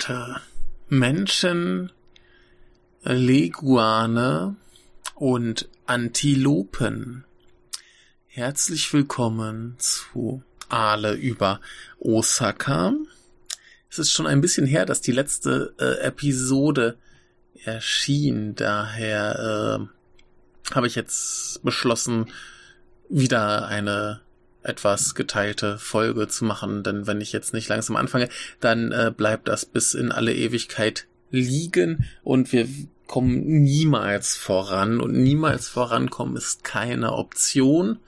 Tiere, Menschen, Leguane und Antilopen. Herzlich willkommen zu Ale über Osaka. Es ist schon ein bisschen her, dass die letzte Episode erschien. Daher habe ich jetzt beschlossen, wieder eine etwas geteilte Folge zu machen. Denn wenn ich jetzt nicht langsam anfange, dann bleibt das bis in alle Ewigkeit liegen. Und wir kommen niemals voran. Und niemals vorankommen ist keine Option.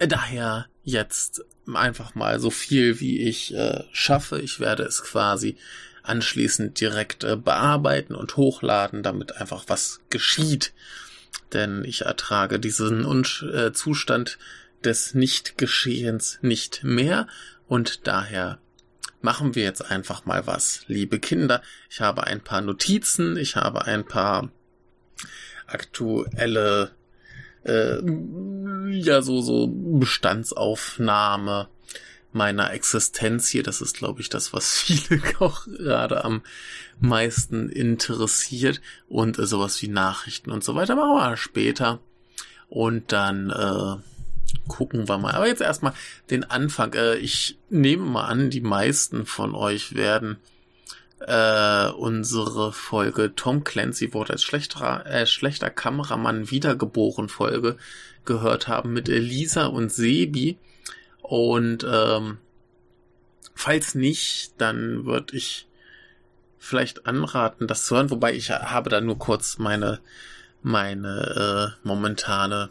Daher jetzt einfach mal so viel, wie ich schaffe. Ich werde es quasi anschließend direkt bearbeiten und hochladen, damit einfach was geschieht. Denn ich ertrage diesen Zustand des Nichtgeschehens nicht mehr. Und daher machen wir jetzt einfach mal was, liebe Kinder. Ich habe ein paar Notizen, ich habe ein paar aktuelle so Bestandsaufnahme meiner Existenz hier. Das ist, glaube ich, das, was viele auch gerade am meisten interessiert. Und sowas wie Nachrichten und so weiter machen wir später. Und dann gucken wir mal. Aber jetzt erstmal den Anfang. Ich nehme mal an, die meisten von euch werden unsere Folge Tom Clancy wurde als schlechter Kameramann wiedergeboren Folge gehört haben mit Elisa und Sebi. Und falls nicht, dann würde ich vielleicht anraten, das zu hören. Wobei ich habe da nur kurz meine momentane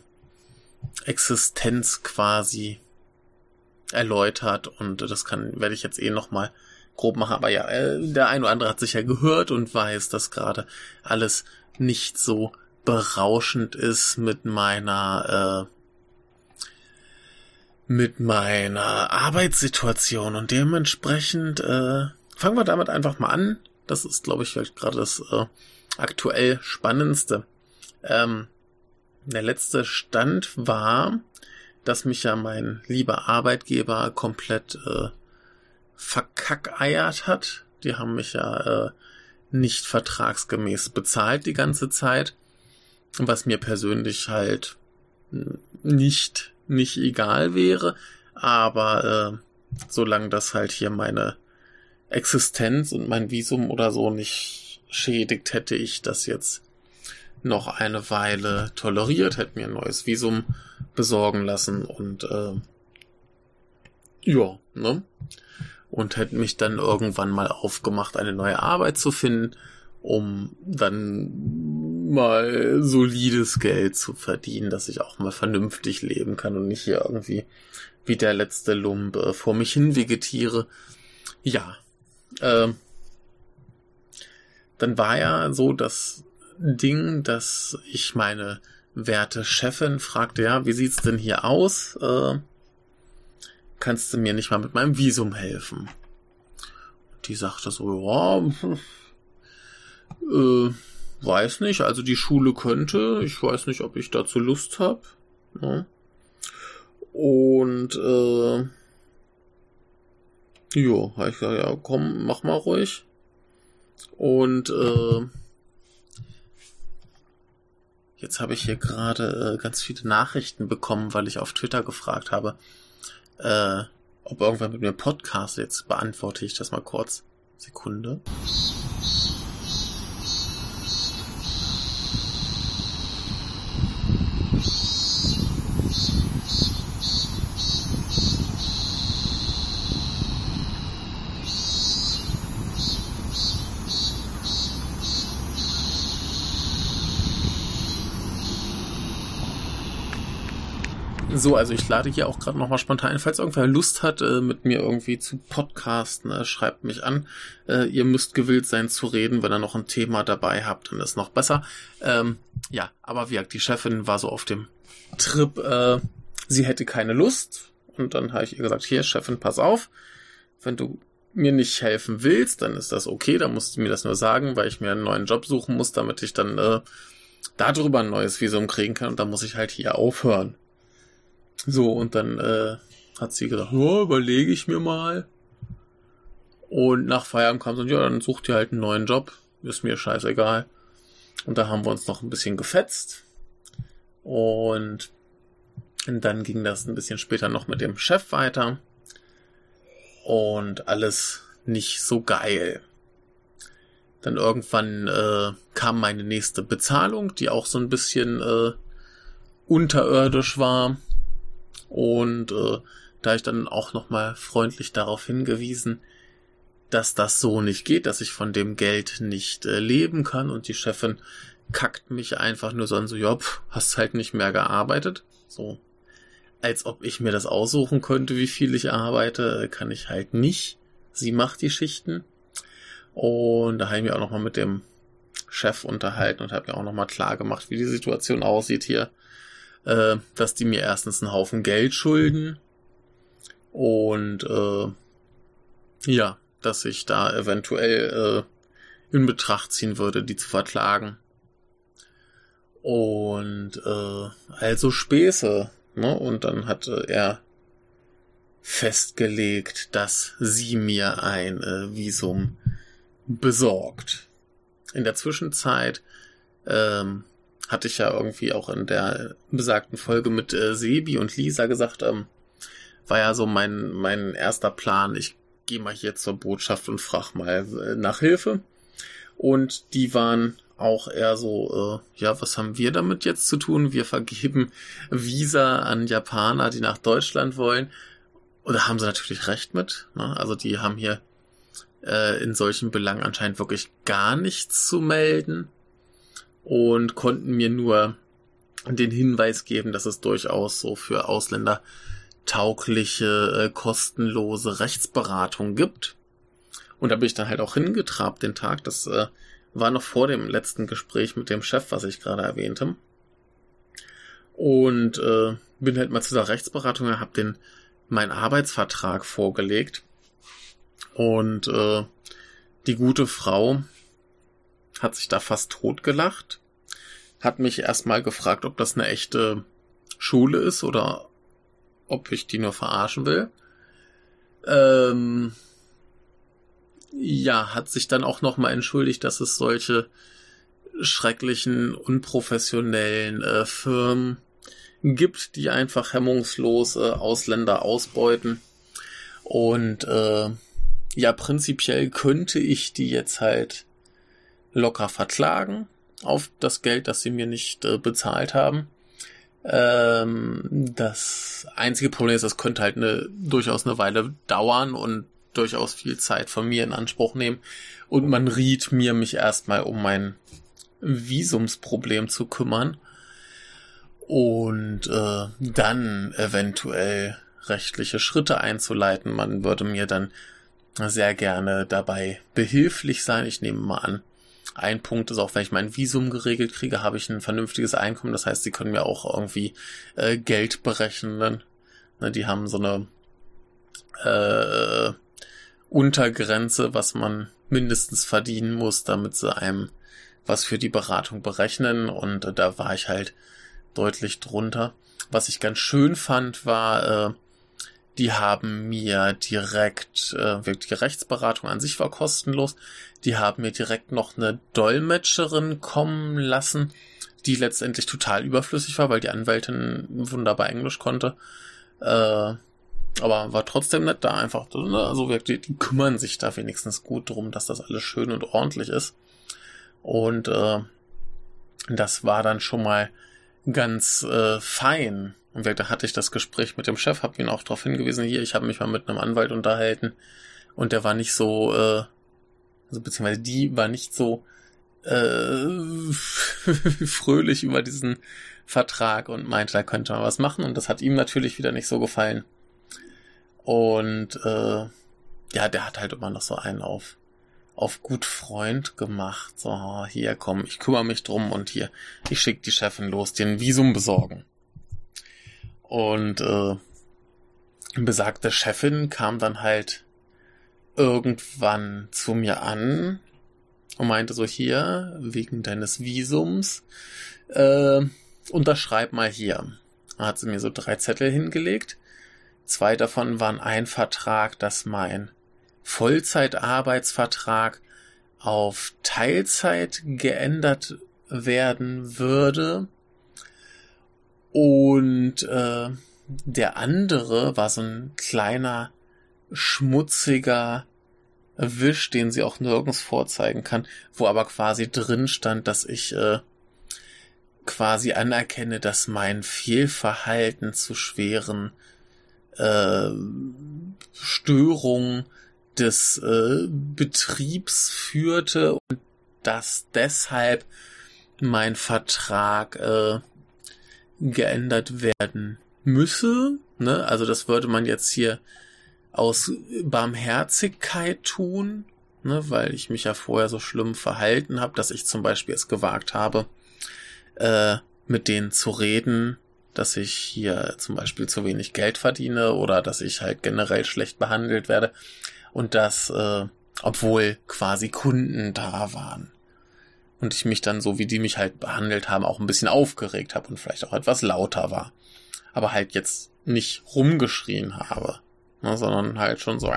Existenz quasi erläutert. Und das werde ich jetzt nochmal grob machen. Aber ja, der ein oder andere hat sich ja gehört und weiß, dass gerade alles nicht so berauschend ist mit meiner Arbeitssituation. Und dementsprechend fangen wir damit einfach mal an. Das ist, glaube ich, vielleicht gerade das aktuell Spannendste. Der letzte Stand war, dass mich ja mein lieber Arbeitgeber komplett verkackeiert hat. Die haben mich ja nicht vertragsgemäß bezahlt die ganze Zeit. Was mir persönlich halt nicht egal wäre. Aber solange das halt hier meine Existenz und mein Visum oder so nicht schädigt, hätte ich das jetzt noch eine Weile toleriert, hätte mir ein neues Visum besorgen lassen und und hätte mich dann irgendwann mal aufgemacht, eine neue Arbeit zu finden, um dann mal solides Geld zu verdienen, dass ich auch mal vernünftig leben kann und nicht hier irgendwie wie der letzte Lump vor mich hin vegetiere. Ja, dann war ja so das Ding, dass ich meine werte Chefin fragte, ja, wie sieht's denn hier aus? Kannst du mir nicht mal mit meinem Visum helfen? Die sagte so, ja, weiß nicht, also die Schule könnte, ich weiß nicht, ob ich dazu Lust habe. Ne? Und habe ich gesagt, ja, komm, mach mal ruhig. Und jetzt habe ich hier gerade ganz viele Nachrichten bekommen, weil ich auf Twitter gefragt habe, ob irgendwer mit mir Podcast. Jetzt beantworte ich das mal kurz. Sekunde. So, also ich lade hier auch gerade nochmal spontan ein. Falls irgendwer Lust hat, mit mir irgendwie zu podcasten, schreibt mich an. Ihr müsst gewillt sein zu reden. Wenn ihr noch ein Thema dabei habt, dann ist noch besser. Aber die Chefin war so auf dem Trip, sie hätte keine Lust. Und dann habe ich ihr gesagt, hier, Chefin, pass auf. Wenn du mir nicht helfen willst, dann ist das okay. Dann musst du mir das nur sagen, weil ich mir einen neuen Job suchen muss, damit ich dann darüber ein neues Visum kriegen kann. Und dann muss ich halt hier aufhören. So, und dann hat sie gesagt, ja, überlege ich mir mal. Und nach Feierabend kam so, ja, dann sucht ihr halt einen neuen Job. Ist mir scheißegal. Und da haben wir uns noch ein bisschen gefetzt. Und dann ging das ein bisschen später noch mit dem Chef weiter. Und alles nicht so geil. Dann irgendwann kam meine nächste Bezahlung, die auch so ein bisschen unterirdisch war. Und da ich dann auch nochmal freundlich darauf hingewiesen, dass das so nicht geht, dass ich von dem Geld nicht leben kann. Und die Chefin kackt mich einfach nur so an, so, ja, hast halt nicht mehr gearbeitet. So, als ob ich mir das aussuchen könnte, wie viel ich arbeite, kann ich halt nicht. Sie macht die Schichten. Und da habe ich mich auch nochmal mit dem Chef unterhalten und habe mir auch nochmal klar gemacht, wie die Situation aussieht hier. Dass die mir erstens einen Haufen Geld schulden. Und ja, dass ich da eventuell in Betracht ziehen würde, die zu verklagen. Und also Späße. Ne? Und dann hat er festgelegt, dass sie mir ein Visum besorgt. In der Zwischenzeit hatte ich ja irgendwie auch in der besagten Folge mit Sebi und Lisa gesagt, war ja so mein erster Plan, ich gehe mal hier zur Botschaft und frage mal nach Hilfe. Und die waren auch eher so, ja, was haben wir damit jetzt zu tun? Wir vergeben Visa an Japaner, die nach Deutschland wollen. Und da haben sie natürlich recht mit. Ne? Also die haben hier in solchen Belangen anscheinend wirklich gar nichts zu melden und konnten mir nur den Hinweis geben, dass es durchaus so für Ausländer taugliche, kostenlose Rechtsberatung gibt. Und da bin ich dann halt auch hingetrabt den Tag. Das war noch vor dem letzten Gespräch mit dem Chef, was ich gerade erwähnte. Und bin halt mal zu der Rechtsberatung, habe den meinen Arbeitsvertrag vorgelegt. Und die gute Frau hat sich da fast totgelacht, hat mich erstmal gefragt, ob das eine echte Schule ist oder ob ich die nur verarschen will. Ja, hat sich dann auch nochmal entschuldigt, dass es solche schrecklichen, unprofessionellen Firmen gibt, die einfach hemmungslos Ausländer ausbeuten. Und ja, prinzipiell könnte ich die jetzt halt locker verklagen auf das Geld, das sie mir nicht bezahlt haben. Das einzige Problem ist, das könnte halt durchaus eine Weile dauern und durchaus viel Zeit von mir in Anspruch nehmen. Und man riet mir, mich erstmal um mein Visumsproblem zu kümmern und dann eventuell rechtliche Schritte einzuleiten. Man würde mir dann sehr gerne dabei behilflich sein. Ich nehme mal an, ein Punkt ist auch, wenn ich mein Visum geregelt kriege, habe ich ein vernünftiges Einkommen. Das heißt, sie können mir auch irgendwie Geld berechnen. Ne, die haben so eine Untergrenze, was man mindestens verdienen muss, damit sie einem was für die Beratung berechnen. Und da war ich halt deutlich drunter. Was ich ganz schön fand, war, die haben mir direkt, die Rechtsberatung an sich war kostenlos, die haben mir direkt noch eine Dolmetscherin kommen lassen, die letztendlich total überflüssig war, weil die Anwältin wunderbar Englisch konnte. Aber war trotzdem nett da einfach. Also wirklich, die kümmern sich da wenigstens gut drum, dass das alles schön und ordentlich ist. Und das war dann schon mal ganz fein. Und da hatte ich das Gespräch mit dem Chef, habe ihn auch darauf hingewiesen, hier, ich habe mich mal mit einem Anwalt unterhalten und der war nicht so, beziehungsweise die war nicht so fröhlich über diesen Vertrag und meinte, da könnte man was machen und das hat ihm natürlich wieder nicht so gefallen. Und ja, der hat halt immer noch so einen auf gut Freund gemacht. So, hier, komm, ich kümmere mich drum und hier, ich schicke die Chefin los, den Visum besorgen. Und besagte Chefin kam dann halt irgendwann zu mir an und meinte so, hier, wegen deines Visums, unterschreib mal hier. Da hat sie mir so 3 Zettel hingelegt. 2 davon waren ein Vertrag, dass mein Vollzeitarbeitsvertrag auf Teilzeit geändert werden würde. Und der andere war so ein kleiner, schmutziger Wisch, den sie auch nirgends vorzeigen kann, wo aber quasi drin stand, dass ich quasi anerkenne, dass mein Fehlverhalten zu schweren Störungen des Betriebs führte und dass deshalb mein Vertrag geändert werden müsse, ne? Also das würde man jetzt hier aus Barmherzigkeit tun, ne? Weil ich mich ja vorher so schlimm verhalten habe, dass ich zum Beispiel es gewagt habe, mit denen zu reden, dass ich hier zum Beispiel zu wenig Geld verdiene oder dass ich halt generell schlecht behandelt werde und das, obwohl quasi Kunden da waren und ich mich dann so, wie die mich halt behandelt haben, auch ein bisschen aufgeregt habe und vielleicht auch etwas lauter war, aber halt jetzt nicht rumgeschrien habe, ne, sondern halt schon so,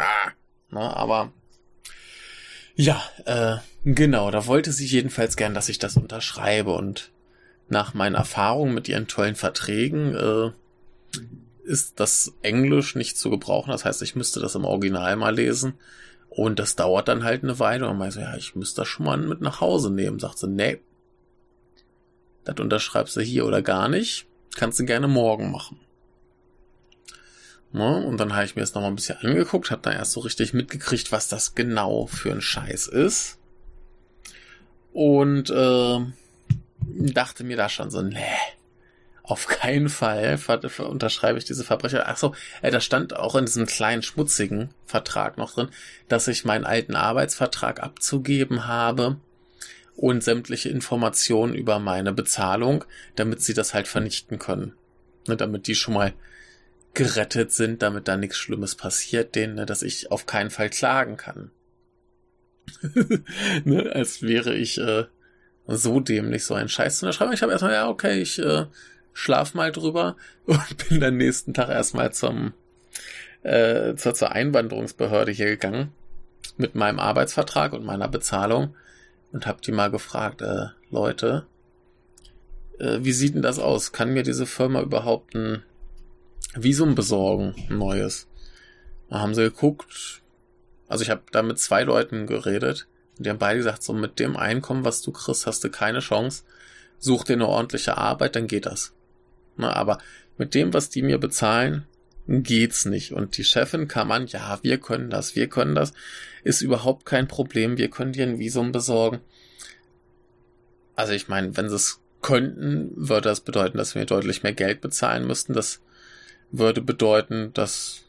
ne, aber ja, genau, da wollte sie jedenfalls gern, dass ich das unterschreibe und nach meinen Erfahrungen mit ihren tollen Verträgen ist das Englisch nicht zu gebrauchen. Das heißt, ich müsste das im Original mal lesen. Und das dauert dann halt eine Weile. Und man so, ja, ich müsste das schon mal mit nach Hause nehmen. Sagt sie, nee, das unterschreibst du hier oder gar nicht. Kannst du gerne morgen machen. Na, und dann habe ich mir das nochmal ein bisschen angeguckt. Habe dann erst so richtig mitgekriegt, was das genau für ein Scheiß ist. Und dachte mir da schon so, nee, auf keinen Fall unterschreibe ich diese Verbrecher. Achso, da stand auch in diesem kleinen schmutzigen Vertrag noch drin, dass ich meinen alten Arbeitsvertrag abzugeben habe und sämtliche Informationen über meine Bezahlung, damit sie das halt vernichten können. Ne, damit die schon mal gerettet sind, damit da nichts Schlimmes passiert, denen, ne, dass ich auf keinen Fall klagen kann. Ne, als wäre ich so dämlich, so einen Scheiß zu unterschreiben. Ich habe erstmal, ja, okay, ich schlaf mal drüber und bin dann nächsten Tag erstmal zur Einwanderungsbehörde hier gegangen mit meinem Arbeitsvertrag und meiner Bezahlung und habe die mal gefragt, Leute, wie sieht denn das aus? Kann mir diese Firma überhaupt ein Visum besorgen, ein neues? Da haben sie geguckt, also ich habe da mit 2 Leuten geredet. Die haben beide gesagt, so mit dem Einkommen, was du kriegst, hast du keine Chance. Such dir eine ordentliche Arbeit, dann geht das. Na, aber mit dem, was die mir bezahlen, geht's nicht. Und die Chefin kam an, ja, wir können das. Ist überhaupt kein Problem, wir können dir ein Visum besorgen. Also ich meine, wenn sie es könnten, würde das bedeuten, dass wir deutlich mehr Geld bezahlen müssten. Das würde bedeuten, dass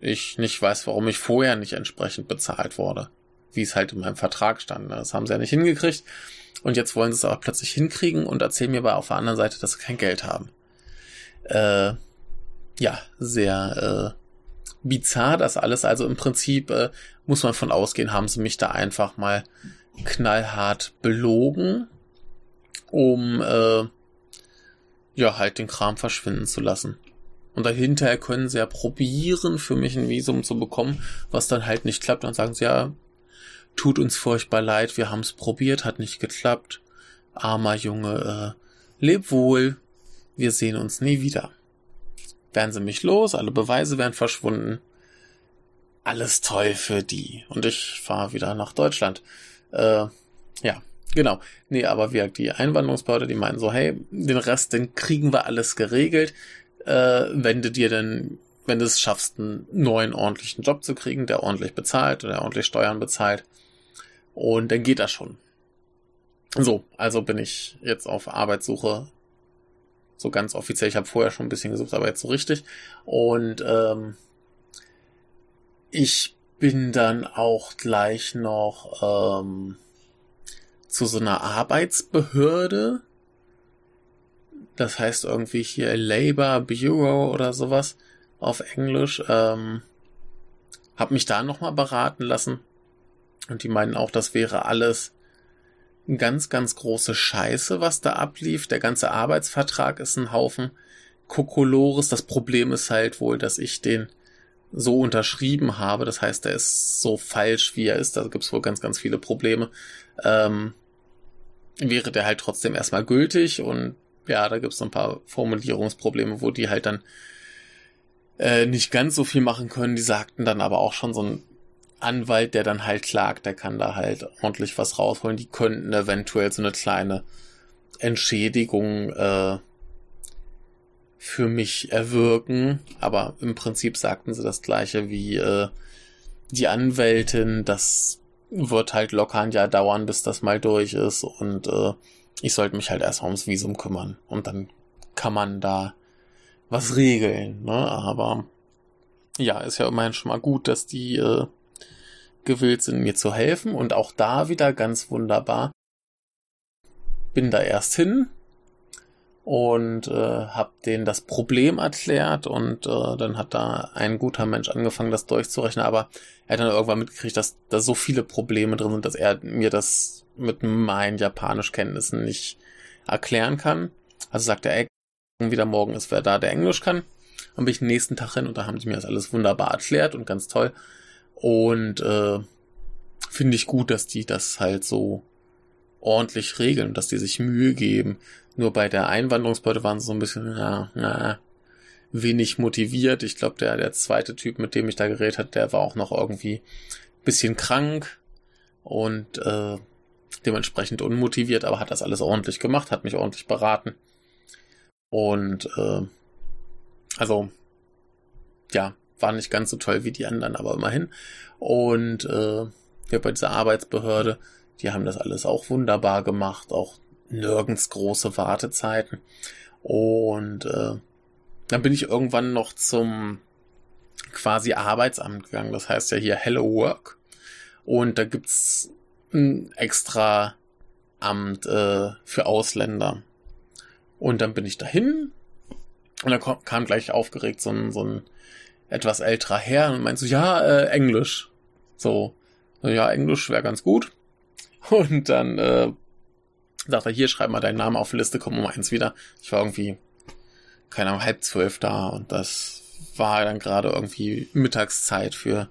ich nicht weiß, warum ich vorher nicht entsprechend bezahlt wurde, wie es halt in meinem Vertrag stand. Das haben sie ja nicht hingekriegt. Und jetzt wollen sie es aber plötzlich hinkriegen und erzählen mir aber auf der anderen Seite, dass sie kein Geld haben. Ja, sehr bizarr das alles. Also im Prinzip muss man von ausgehen, haben sie mich da einfach mal knallhart belogen, um ja halt den Kram verschwinden zu lassen. Und dahinterher können sie ja probieren, für mich ein Visum zu bekommen, was dann halt nicht klappt. Dann sagen sie ja, tut uns furchtbar leid, wir haben es probiert, hat nicht geklappt. Armer Junge, leb wohl, wir sehen uns nie wieder. Wären sie mich los, alle Beweise wären verschwunden. Alles toll für die. Und ich fahre wieder nach Deutschland. Ja, genau. Nee, aber wir, die Einwanderungsbehörde, die meinen so, hey, den Rest, den kriegen wir alles geregelt. Wenn du es schaffst, einen neuen ordentlichen Job zu kriegen, der ordentlich bezahlt oder ordentlich Steuern bezahlt. Und dann geht das schon. So, also bin ich jetzt auf Arbeitssuche. So ganz offiziell. Ich habe vorher schon ein bisschen gesucht, aber jetzt so richtig. Und ich bin dann auch gleich noch zu so einer Arbeitsbehörde. Das heißt irgendwie hier Labor Bureau oder sowas auf Englisch, habe mich da nochmal beraten lassen und die meinen auch, das wäre alles ganz, ganz große Scheiße, was da ablief. Der ganze Arbeitsvertrag ist ein Haufen Kokolores. Das Problem ist halt wohl, dass ich den so unterschrieben habe. Das heißt, er ist so falsch, wie er ist. Da gibt es wohl ganz, ganz viele Probleme. Wäre der halt trotzdem erstmal gültig. Und ja, da gibt es ein paar Formulierungsprobleme, wo die halt dann nicht ganz so viel machen können. Die sagten dann aber auch schon, so ein Anwalt, der dann halt klagt, der kann da halt ordentlich was rausholen. Die könnten eventuell so eine kleine Entschädigung für mich erwirken, aber im Prinzip sagten sie das Gleiche wie die Anwältin, das wird halt locker ein Jahr dauern, bis das mal durch ist, und ich sollte mich halt erst ums Visum kümmern und dann kann man da was regeln, ne? Aber ja, ist ja immerhin schon mal gut, dass die gewillt sind, mir zu helfen, und auch da wieder ganz wunderbar. Bin da erst hin und hab denen das Problem erklärt, und dann hat da ein guter Mensch angefangen, das durchzurechnen, aber er hat dann irgendwann mitgekriegt, dass da so viele Probleme drin sind, dass er mir das mit meinen Japanischkenntnissen nicht erklären kann. Also sagt er, ey, wieder morgen ist wer da, der Englisch kann. Dann bin ich den nächsten Tag hin und da haben die mir das alles wunderbar erklärt und ganz toll. Und finde ich gut, dass die das halt so ordentlich regeln, dass die sich Mühe geben. Nur bei der Einwanderungsbehörde waren sie so ein bisschen wenig motiviert. Ich glaube, der zweite Typ, mit dem ich da geredet habe, der war auch noch irgendwie ein bisschen krank und dementsprechend unmotiviert, aber hat das alles ordentlich gemacht, hat mich ordentlich beraten. Und also ja, war nicht ganz so toll wie die anderen, aber immerhin. Und ja, bei dieser Arbeitsbehörde, die haben das alles auch wunderbar gemacht, auch nirgends große Wartezeiten. Und dann bin ich irgendwann noch zum quasi Arbeitsamt gegangen. Das heißt ja hier Hello Work. Und da gibt's ein extra Amt für Ausländer. Und dann bin ich dahin und dann kam gleich aufgeregt so ein etwas älterer Herr und meinte so, ja, Englisch. So, ja, Englisch wäre ganz gut. Und dann sagt er, hier, schreib mal deinen Namen auf die Liste, komm um 1 wieder. Ich war irgendwie, keine Ahnung, 11:30 da und das war dann gerade irgendwie Mittagszeit für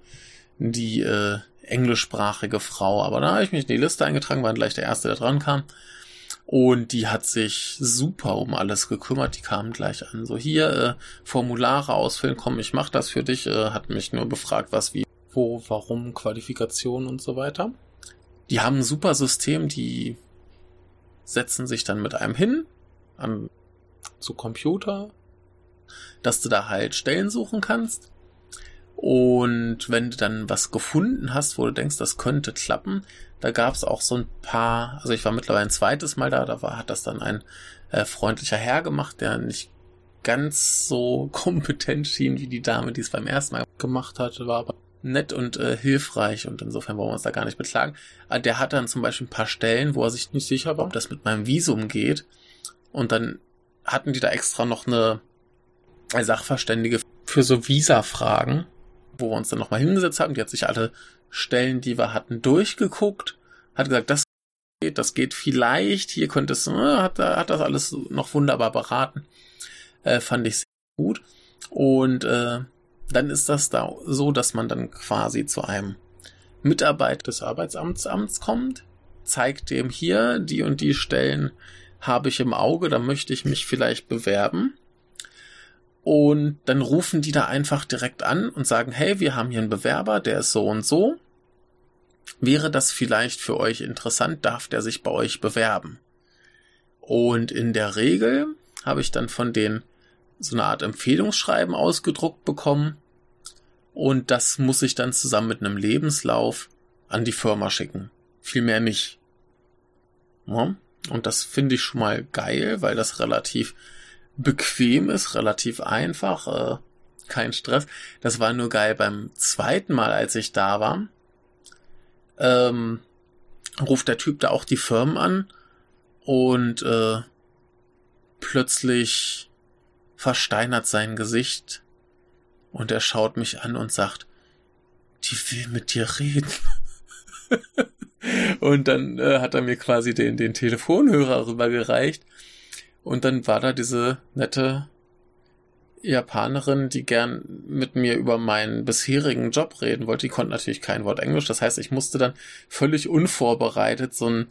die englischsprachige Frau. Aber da habe ich mich in die Liste eingetragen, war gleich der Erste, der dran kam. Und die hat sich super um alles gekümmert, die kamen gleich an. So, hier, Formulare ausfüllen, komm, ich mach das für dich. Hat mich nur befragt, was, wie, wo, warum, Qualifikationen und so weiter. Die haben ein super System, die setzen sich dann mit einem hin zu Computer, dass du da halt Stellen suchen kannst. Und wenn du dann was gefunden hast, wo du denkst, das könnte klappen, da gab es auch so ein paar, also ich war mittlerweile ein zweites Mal da, hat das dann ein freundlicher Herr gemacht, der nicht ganz so kompetent schien wie die Dame, die es beim ersten Mal gemacht hatte, war aber nett und hilfreich, und insofern wollen wir uns da gar nicht beklagen. Der hat dann zum Beispiel ein paar Stellen, wo er sich nicht sicher war, ob das mit meinem Visum geht, und dann hatten die da extra noch eine Sachverständige für so Visa-Fragen, wo wir uns dann nochmal hingesetzt haben. Die hat sich alle Stellen, die wir hatten, durchgeguckt, hat gesagt, das geht vielleicht, hier könnte es, hat das alles noch wunderbar beraten. Fand ich sehr gut. Und dann ist das da so, dass man dann quasi zu einem Mitarbeiter des Arbeitsamts kommt, zeigt dem, hier, die und die Stellen habe ich im Auge, da möchte ich mich vielleicht bewerben. Und dann rufen die da einfach direkt an und sagen, hey, wir haben hier einen Bewerber, der ist so und so. Wäre das vielleicht für euch interessant, darf der sich bei euch bewerben? Und in der Regel habe ich dann von denen so eine Art Empfehlungsschreiben ausgedruckt bekommen, und das muss ich dann zusammen mit einem Lebenslauf an die Firma schicken. Viel mehr nicht. Ja, und das finde ich schon mal geil, weil das relativ bequem ist, relativ einfach, kein Stress. Das war nur geil beim zweiten Mal, als ich da war. Ruft der Typ da auch die Firmen an und plötzlich versteinert sein Gesicht und er schaut mich an und sagt, die will mit dir reden. Und dann hat er mir quasi den Telefonhörer rübergereicht, und dann war da diese nette Japanerin, die gern mit mir über meinen bisherigen Job reden wollte, die konnte natürlich kein Wort Englisch. Das heißt, ich musste dann völlig unvorbereitet so ein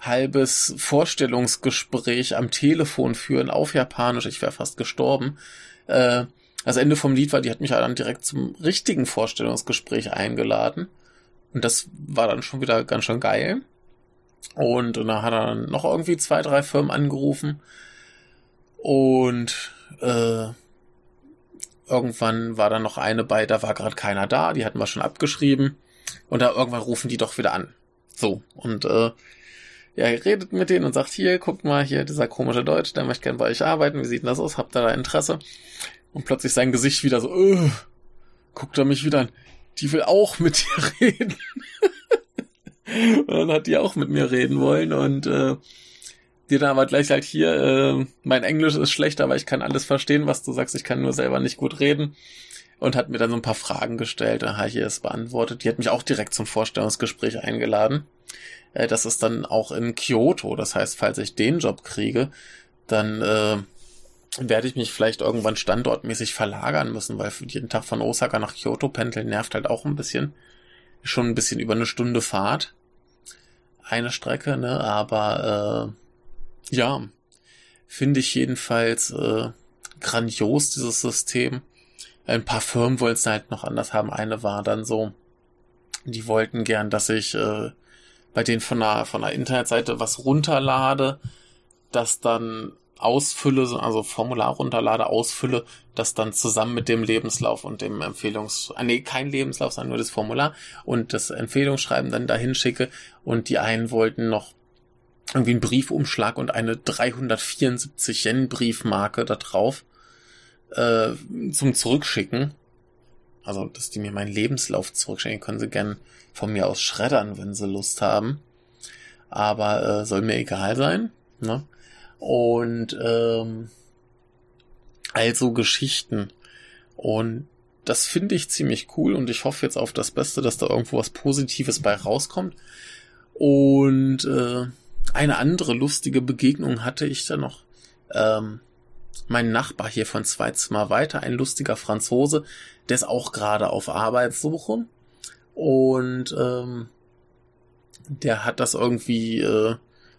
halbes Vorstellungsgespräch am Telefon führen auf Japanisch. Ich wäre fast gestorben. Das Ende vom Lied war, die hat mich dann direkt zum richtigen Vorstellungsgespräch eingeladen. Und das war dann schon wieder ganz schön geil. Und da hat er dann noch irgendwie 2, 3 Firmen angerufen. Und irgendwann war dann noch eine bei, da war gerade keiner da, die hatten wir schon abgeschrieben. Und da irgendwann rufen die doch wieder an. So, und er redet mit denen und sagt, hier, guckt mal, hier dieser komische Deutsche, der möchte gerne bei euch arbeiten, wie sieht denn das aus, habt ihr da Interesse? Und plötzlich sein Gesicht wieder so, guckt er mich wieder an, die will auch mit dir reden. Und dann hat die auch mit mir reden wollen und die dann aber gleich halt hier, mein Englisch ist schlecht, aber ich kann alles verstehen, was du sagst, ich kann nur selber nicht gut reden. Und hat mir dann so ein paar Fragen gestellt, dann habe ich es beantwortet. Die hat mich auch direkt zum Vorstellungsgespräch eingeladen. Das ist dann auch in Kyoto, das heißt, falls ich den Job kriege, dann werde ich mich vielleicht irgendwann standortmäßig verlagern müssen, weil jeden Tag von Osaka nach Kyoto pendeln nervt halt auch ein bisschen. Schon ein bisschen über eine Stunde Fahrt. Eine Strecke, ne? Aber ja, finde ich jedenfalls grandios, dieses System. Ein paar Firmen wollten es halt noch anders haben. Eine war dann so, die wollten gern, dass ich bei denen von einer Internetseite was runterlade, das dann ausfülle, also Formular runterlade, ausfülle, das dann zusammen mit dem Lebenslauf und dem kein Lebenslauf, sondern nur das Formular und das Empfehlungsschreiben dann dahin schicke. Und die einen wollten noch irgendwie einen Briefumschlag und eine 374 Yen Briefmarke da drauf zum Zurückschicken. Also, dass die mir meinen Lebenslauf zurückschicken, können sie gern von mir aus schreddern, wenn sie Lust haben. Aber soll mir egal sein, ne? Und also Geschichten. Und das finde ich ziemlich cool und ich hoffe jetzt auf das Beste, dass da irgendwo was Positives bei rauskommt. Und eine andere lustige Begegnung hatte ich da noch. Mein Nachbar hier von 2 Zimmer weiter, ein lustiger Franzose, der ist auch gerade auf Arbeitssuche. Und der hat das irgendwie...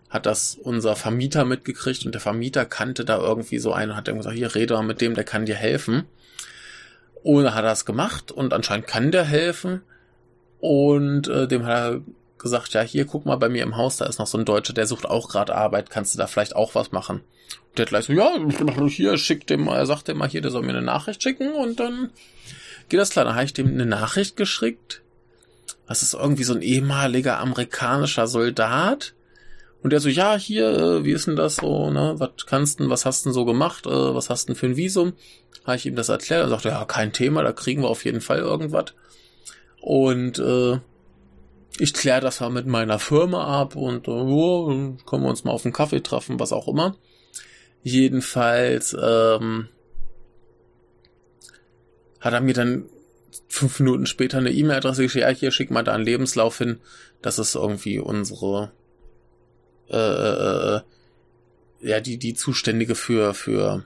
hat das unser Vermieter mitgekriegt und der Vermieter kannte da irgendwie so einen und hat dann gesagt, hier, rede mal mit dem, der kann dir helfen. Und dann hat er das gemacht und anscheinend kann der helfen und dem hat er gesagt, ja, hier, guck mal, bei mir im Haus, da ist noch so ein Deutscher, der sucht auch gerade Arbeit, kannst du da vielleicht auch was machen? Und der hat gleich so, ja, hier, schick dem mal, sagt dem mal hier, der soll mir eine Nachricht schicken und dann geht das klar. Dann habe ich dem eine Nachricht geschickt, das ist irgendwie so ein ehemaliger amerikanischer Soldat. Und der so, ja, hier, wie ist denn das so, ne, was hast denn so gemacht, was hast denn für ein Visum? Habe ich ihm das erklärt, er sagte, ja, kein Thema, da kriegen wir auf jeden Fall irgendwas. Und ich kläre das mal mit meiner Firma ab und können wir uns mal auf einen Kaffee treffen, was auch immer. Jedenfalls hat er mir dann 5 Minuten später eine E-Mail-Adresse geschickt, ja, hier, schick mal da einen Lebenslauf hin, das ist irgendwie unsere... ja, die Zuständige für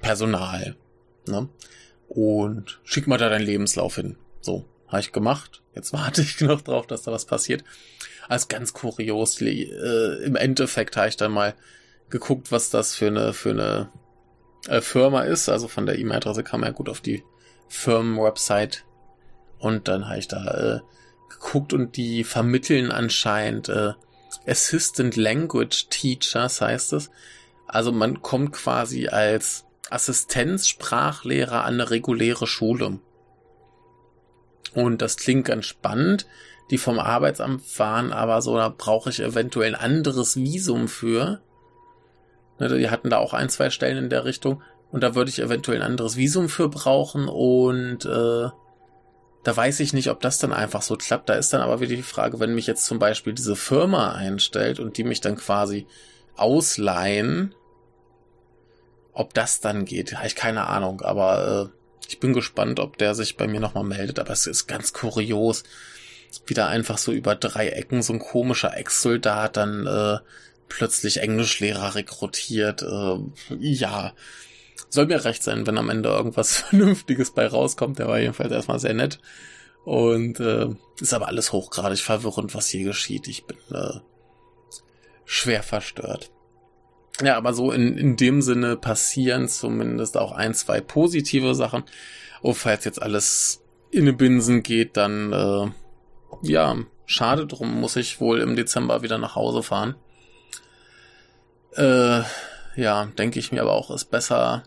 Personal, ne? Und schick mal da deinen Lebenslauf hin. So, habe ich gemacht. Jetzt warte ich noch drauf, dass da was passiert. Als ganz kurios, im Endeffekt habe ich dann mal geguckt, was das für eine Firma ist. Also von der E-Mail-Adresse kam ja gut auf die Firmen-Website. Und dann habe ich da geguckt und die vermitteln anscheinend Assistant Language Teachers heißt es. Also man kommt quasi als Assistenzsprachlehrer an eine reguläre Schule. Und das klingt ganz spannend. Die vom Arbeitsamt waren aber so, da brauche ich eventuell ein anderes Visum für. Die hatten da auch 1, 2 Stellen in der Richtung. Und da würde ich eventuell ein anderes Visum für brauchen. Und da weiß ich nicht, ob das dann einfach so klappt. Da ist dann aber wieder die Frage, wenn mich jetzt zum Beispiel diese Firma einstellt und die mich dann quasi ausleihen, ob das dann geht. Habe ich keine Ahnung, aber ich bin gespannt, ob der sich bei mir nochmal meldet. Aber es ist ganz kurios, wieder einfach so über 3 Ecken so ein komischer Ex-Soldat dann plötzlich Englischlehrer rekrutiert. Ja, Soll mir recht sein, wenn am Ende irgendwas Vernünftiges bei rauskommt. Der war jedenfalls erstmal sehr nett. Und ist aber alles hochgradig verwirrend, was hier geschieht. Ich bin schwer verstört. Ja, aber so in dem Sinne passieren zumindest auch 1, 2 positive Sachen. Und falls jetzt alles in den Binsen geht, dann ja, schade drum, muss ich wohl im Dezember wieder nach Hause fahren. Ja, denke ich mir aber auch, ist besser,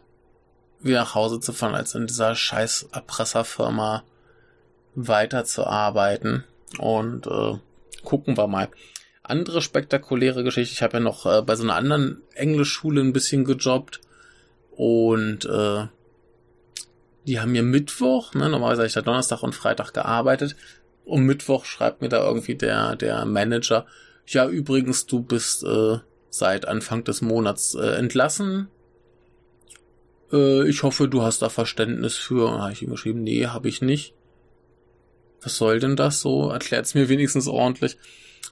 wieder nach Hause zu fahren, als in dieser scheiß Erpresserfirma weiterzuarbeiten. Und gucken wir mal. Andere spektakuläre Geschichte, ich habe ja noch bei so einer anderen Englischschule ein bisschen gejobbt und die haben mir Mittwoch, ne, normalerweise habe ich da Donnerstag und Freitag gearbeitet, und Mittwoch schreibt mir da irgendwie der Manager, ja übrigens, du bist seit Anfang des Monats entlassen, ich hoffe, du hast da Verständnis für. Und da habe ich ihm geschrieben, nee, habe ich nicht. Was soll denn das so? Erklärt's mir wenigstens ordentlich.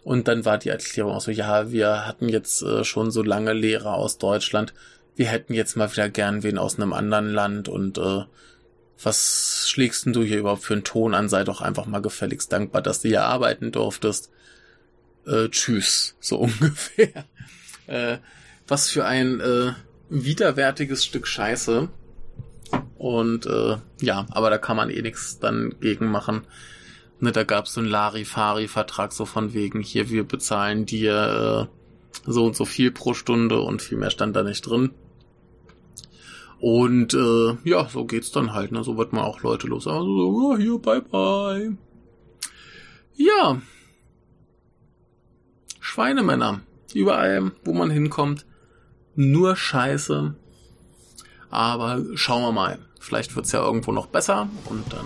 Und dann war die Erklärung auch so, ja, wir hatten jetzt schon so lange Lehrer aus Deutschland, wir hätten jetzt mal wieder gern wen aus einem anderen Land, und was schlägst denn du hier überhaupt für einen Ton an? Sei doch einfach mal gefälligst dankbar, dass du hier arbeiten durftest. Tschüss, so ungefähr. Was für ein widerwärtiges Stück Scheiße. Und ja, aber da kann man eh nichts dann gegen machen. Ne, da gab's so einen Larifari-Vertrag, so von wegen, hier, wir bezahlen dir so und so viel pro Stunde, und viel mehr stand da nicht drin. Und ja, so geht's dann halt, ne? So wird man auch Leute los. Also so, hier, bye bye. Ja. Schweinemänner. Überall, wo man hinkommt, nur Scheiße. Aber schauen wir mal. Vielleicht wird's ja irgendwo noch besser, und dann...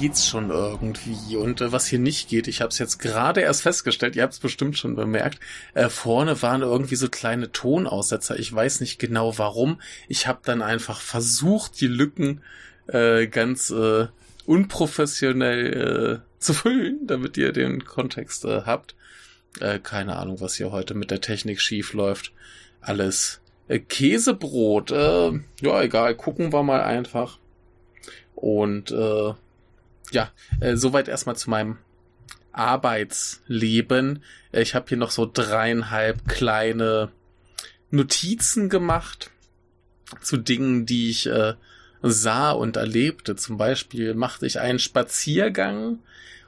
geht's schon irgendwie. Und was hier nicht geht, ich habe es jetzt gerade erst festgestellt, ihr habt es bestimmt schon bemerkt, vorne waren irgendwie so kleine Tonaussetzer. Ich weiß nicht genau warum. Ich habe dann einfach versucht, die Lücken ganz unprofessionell zu füllen, damit ihr den Kontext habt. Keine Ahnung, was hier heute mit der Technik schief läuft. Alles Käsebrot. Ja, egal. Gucken wir mal einfach. Und ja, soweit erstmal zu meinem Arbeitsleben. Ich habe hier noch so 3,5 kleine Notizen gemacht zu Dingen, die ich sah und erlebte. Zum Beispiel machte ich einen Spaziergang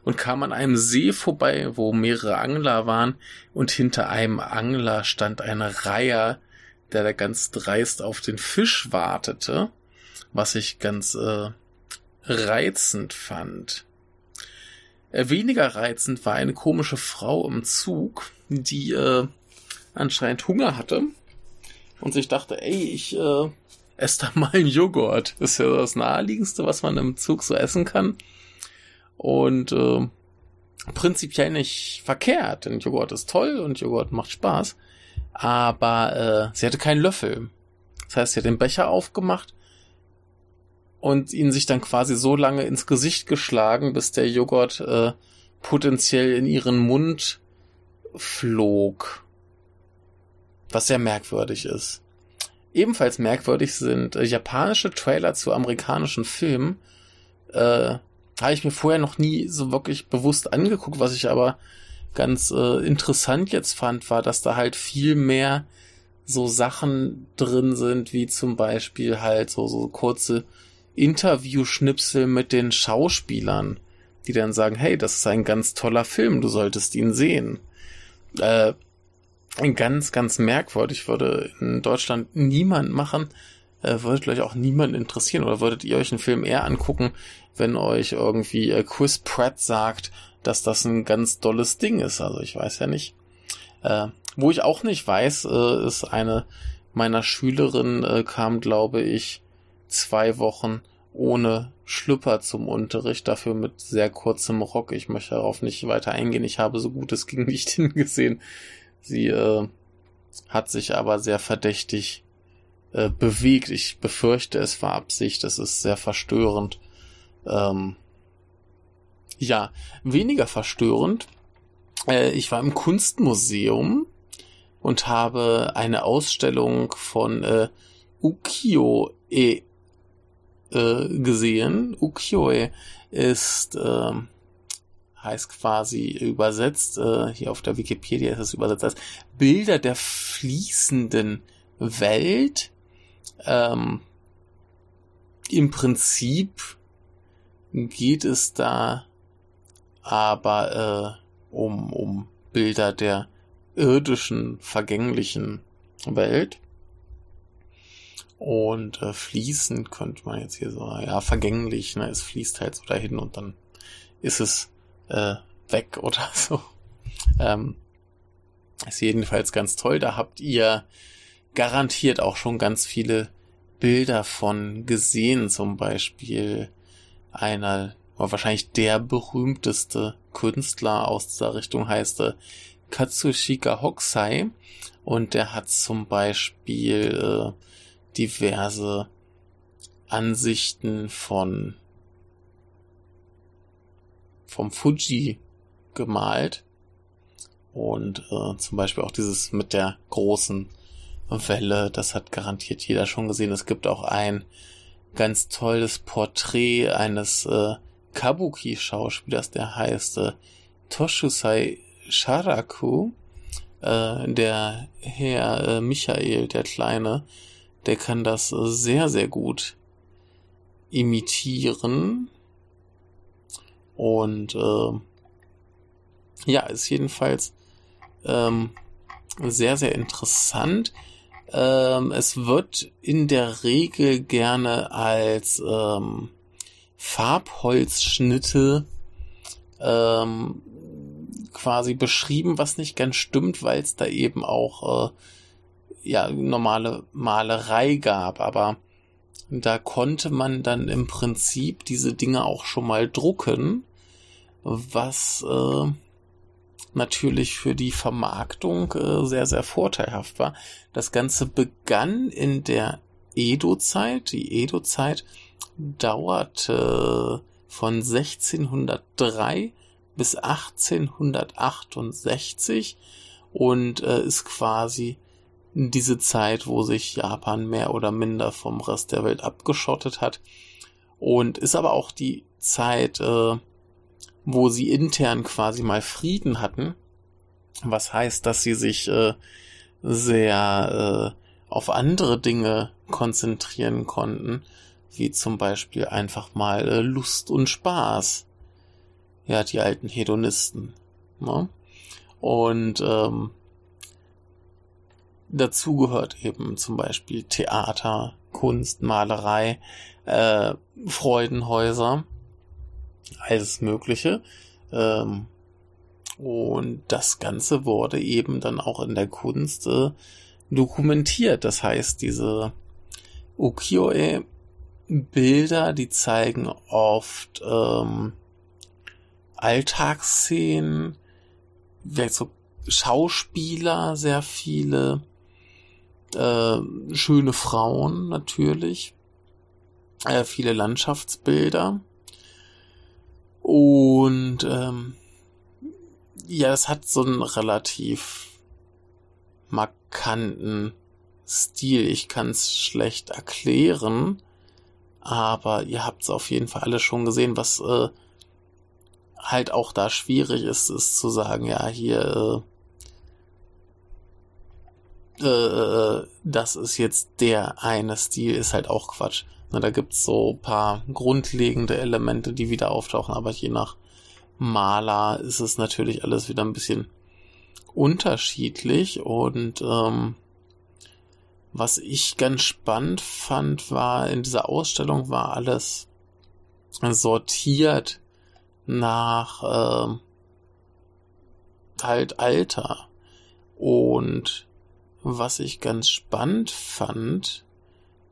und kam an einem See vorbei, wo mehrere Angler waren, und hinter einem Angler stand ein Reiher, der da ganz dreist auf den Fisch wartete, was ich ganz... reizend fand. Weniger reizend war eine komische Frau im Zug, die anscheinend Hunger hatte und sich dachte, ey, ich esse da mal einen Joghurt. Das ist ja das Naheliegendste, was man im Zug so essen kann. Und prinzipiell nicht verkehrt, denn Joghurt ist toll und Joghurt macht Spaß. Aber sie hatte keinen Löffel. Das heißt, sie hat den Becher aufgemacht und ihn sich dann quasi so lange ins Gesicht geschlagen, bis der Joghurt potenziell in ihren Mund flog. Was sehr merkwürdig ist. Ebenfalls merkwürdig sind japanische Trailer zu amerikanischen Filmen. Habe ich mir vorher noch nie so wirklich bewusst angeguckt. Was ich aber ganz interessant jetzt fand, war, dass da halt viel mehr so Sachen drin sind, wie zum Beispiel halt so kurze Interview-Schnipsel mit den Schauspielern, die dann sagen, hey, das ist ein ganz toller Film, du solltest ihn sehen. ganz, ganz merkwürdig. Würde in Deutschland niemand machen. Würde euch auch niemand interessieren. Oder würdet ihr euch einen Film eher angucken, wenn euch irgendwie Chris Pratt sagt, dass das ein ganz dolles Ding ist. Also ich weiß ja nicht. Wo ich auch nicht weiß, ist eine meiner Schülerinnen kam, glaube ich, 2 Wochen ohne Schlüpper zum Unterricht, dafür mit sehr kurzem Rock. Ich möchte darauf nicht weiter eingehen. Ich habe so gut es ging nicht hingesehen. Sie hat sich aber sehr verdächtig bewegt. Ich befürchte, es war Absicht. Es ist sehr verstörend. Ja, weniger verstörend. Ich war im Kunstmuseum und habe eine Ausstellung von Ukiyo-E gesehen. Ukiyo-E ist, heißt quasi übersetzt, hier auf der Wikipedia ist es übersetzt als Bilder der fließenden Welt. Im Prinzip geht es da aber um Bilder der irdischen, vergänglichen Welt. Und fließen könnte man jetzt hier so, ja, vergänglich, ne, es fließt halt so dahin und dann ist es weg oder so. Ist jedenfalls ganz toll. Da habt ihr garantiert auch schon ganz viele Bilder von gesehen, zum Beispiel einer, wahrscheinlich der berühmteste Künstler aus dieser Richtung heißt Katsushika Hokusai, und der hat zum Beispiel diverse Ansichten vom Fuji gemalt und zum Beispiel auch dieses mit der großen Welle, das hat garantiert jeder schon gesehen. Es gibt auch ein ganz tolles Porträt eines Kabuki-Schauspielers, der heißt Toshusai Sharaku. Der Herr Michael, der Kleine, der kann das sehr, sehr gut imitieren. Und ja, ist jedenfalls sehr, sehr interessant. Es wird in der Regel gerne als Farbholzschnitte quasi beschrieben, was nicht ganz stimmt, weil es da eben auch ja normale Malerei gab, aber da konnte man dann im Prinzip diese Dinge auch schon mal drucken, was natürlich für die Vermarktung sehr, sehr vorteilhaft war. Das Ganze begann in der Edo-Zeit. Die Edo-Zeit dauerte von 1603 bis 1868 und ist quasi diese Zeit, wo sich Japan mehr oder minder vom Rest der Welt abgeschottet hat, und ist aber auch die Zeit, wo sie intern quasi mal Frieden hatten, was heißt, dass sie sich sehr auf andere Dinge konzentrieren konnten, wie zum Beispiel einfach mal Lust und Spaß. Ja, die alten Hedonisten. Ne? Und dazu gehört eben zum Beispiel Theater, Kunst, Malerei, Freudenhäuser, alles Mögliche. Und das Ganze wurde eben dann auch in der Kunst dokumentiert. Das heißt, diese Ukiyo-E Bilder, die zeigen oft Alltagsszenen, vielleicht so Schauspieler, sehr viele, schöne Frauen natürlich, viele Landschaftsbilder. Und ja, es hat so einen relativ markanten Stil. Ich kann es schlecht erklären, aber ihr habt es auf jeden Fall alle schon gesehen. Was halt auch da schwierig ist, ist zu sagen, ja, hier das ist jetzt der eine Stil, ist halt auch Quatsch. Na, da gibt's so ein paar grundlegende Elemente, die wieder auftauchen, aber je nach Maler ist es natürlich alles wieder ein bisschen unterschiedlich und was ich ganz spannend fand, war, in dieser Ausstellung war alles sortiert nach halt Alter. Und was ich ganz spannend fand,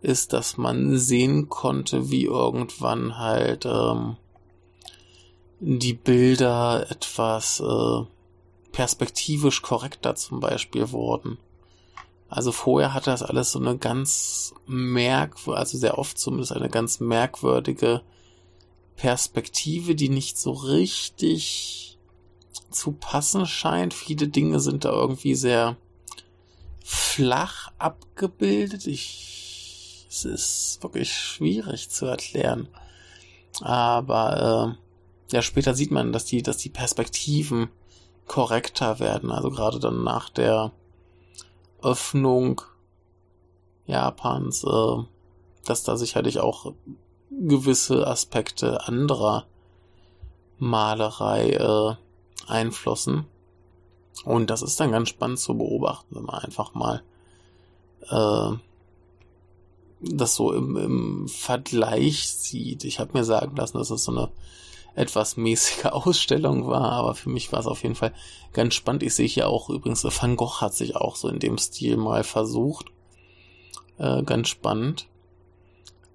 ist, dass man sehen konnte, wie irgendwann halt die Bilder etwas perspektivisch korrekter zum Beispiel wurden. Also vorher hatte das alles so eine ganz sehr oft zumindest eine ganz merkwürdige Perspektive, die nicht so richtig zu passen scheint. Viele Dinge sind da irgendwie sehr flach abgebildet. Es ist wirklich schwierig zu erklären. Aber ja, später sieht man, dass die Perspektiven korrekter werden. Also gerade dann nach der Öffnung Japans, dass da sicherlich auch gewisse Aspekte anderer Malerei einflossen. Und das ist dann ganz spannend zu beobachten, wenn man einfach mal das so im Vergleich sieht. Ich habe mir sagen lassen, dass das so eine etwas mäßige Ausstellung war, aber für mich war es auf jeden Fall ganz spannend. Ich sehe hier auch übrigens, Van Gogh hat sich auch so in dem Stil mal versucht. Ganz spannend.